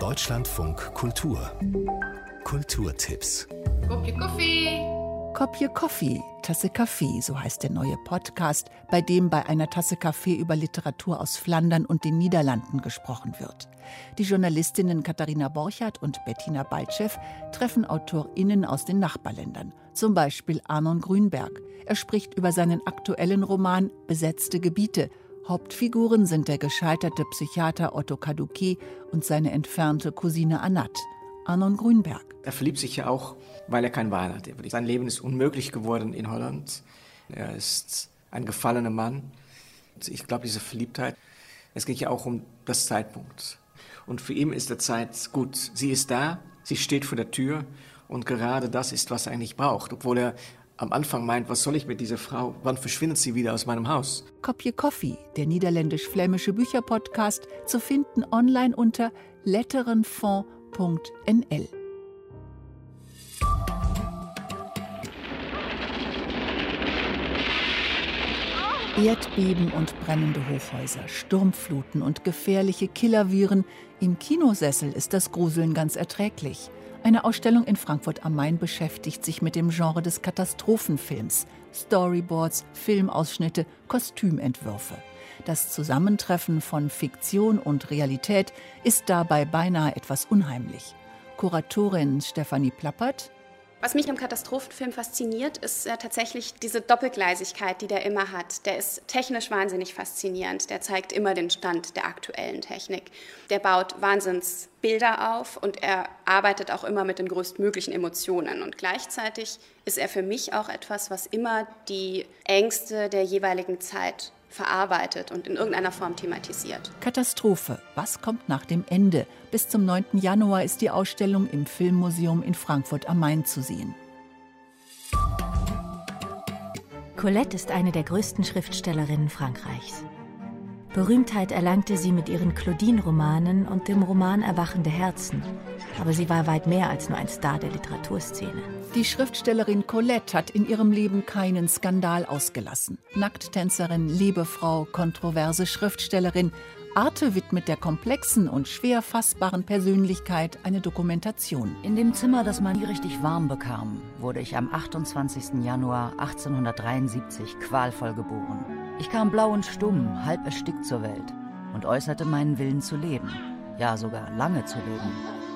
Deutschlandfunk Kultur. Kulturtipps. Kopje Koffie. Kopje Koffie, Tasse Kaffee, so heißt der neue Podcast, bei dem bei einer Tasse Kaffee über Literatur aus Flandern und den Niederlanden gesprochen wird. Die Journalistinnen Katharina Borchardt und Bettina Baltschew treffen AutorInnen aus den Nachbarländern, zum Beispiel Arnon Grünberg. Er spricht über seinen aktuellen Roman Besetzte Gebiete. Hauptfiguren sind der gescheiterte Psychiater Otto Kaduki und seine entfernte Cousine Annat. Arnon Grünberg. Er verliebt sich ja auch, weil er keinen Wahl hat. Sein Leben ist unmöglich geworden in Holland. Er ist ein gefallener Mann. Ich glaube, diese Verliebtheit, es geht ja auch um das Zeitpunkt. Und für ihn ist der Zeit gut. Sie ist da, sie steht vor der Tür und gerade das ist, was er eigentlich braucht. Obwohl er am Anfang meint, was soll ich mit dieser Frau? Wann verschwindet sie wieder aus meinem Haus? Kopje Koffie, der niederländisch-flämische Bücherpodcast, zu finden online unter letterenfond.nl. Erdbeben und brennende Hochhäuser, Sturmfluten und gefährliche Killerviren. Im Kinosessel ist das Gruseln ganz erträglich. Eine Ausstellung in Frankfurt am Main beschäftigt sich mit dem Genre des Katastrophenfilms. Storyboards, Filmausschnitte, Kostümentwürfe. Das Zusammentreffen von Fiktion und Realität ist dabei beinahe etwas unheimlich. Kuratorin Stefanie Plappert. Was mich am Katastrophenfilm fasziniert, ist ja tatsächlich diese Doppelgleisigkeit, die der immer hat. Der ist technisch wahnsinnig faszinierend. Der zeigt immer den Stand der aktuellen Technik. Der baut Wahnsinnsbilder auf und er arbeitet auch immer mit den größtmöglichen Emotionen. Und gleichzeitig ist er für mich auch etwas, was immer die Ängste der jeweiligen Zeit verarbeitet und in irgendeiner Form thematisiert. Katastrophe. Was kommt nach dem Ende? Bis zum 9. Januar ist die Ausstellung im Filmmuseum in Frankfurt am Main zu sehen. Colette ist eine der größten Schriftstellerinnen Frankreichs. Berühmtheit erlangte sie mit ihren Claudine-Romanen und dem Roman Erwachende Herzen. Aber sie war weit mehr als nur ein Star der Literaturszene. Die Schriftstellerin Colette hat in ihrem Leben keinen Skandal ausgelassen. Nackttänzerin, Liebefrau, kontroverse Schriftstellerin. Arte widmet der komplexen und schwer fassbaren Persönlichkeit eine Dokumentation. In dem Zimmer, das man nie richtig warm bekam, wurde ich am 28. Januar 1873 qualvoll geboren. Ich kam blau und stumm, halb erstickt zur Welt und äußerte meinen Willen zu leben, ja sogar lange zu leben.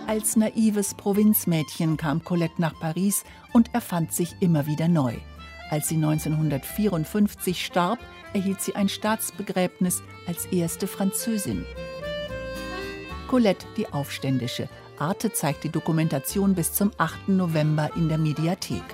Als naives Provinzmädchen kam Colette nach Paris und erfand sich immer wieder neu. Als sie 1954 starb, erhielt sie ein Staatsbegräbnis als erste Französin. Colette, die Aufständische. Arte zeigt die Dokumentation bis zum 8. November in der Mediathek.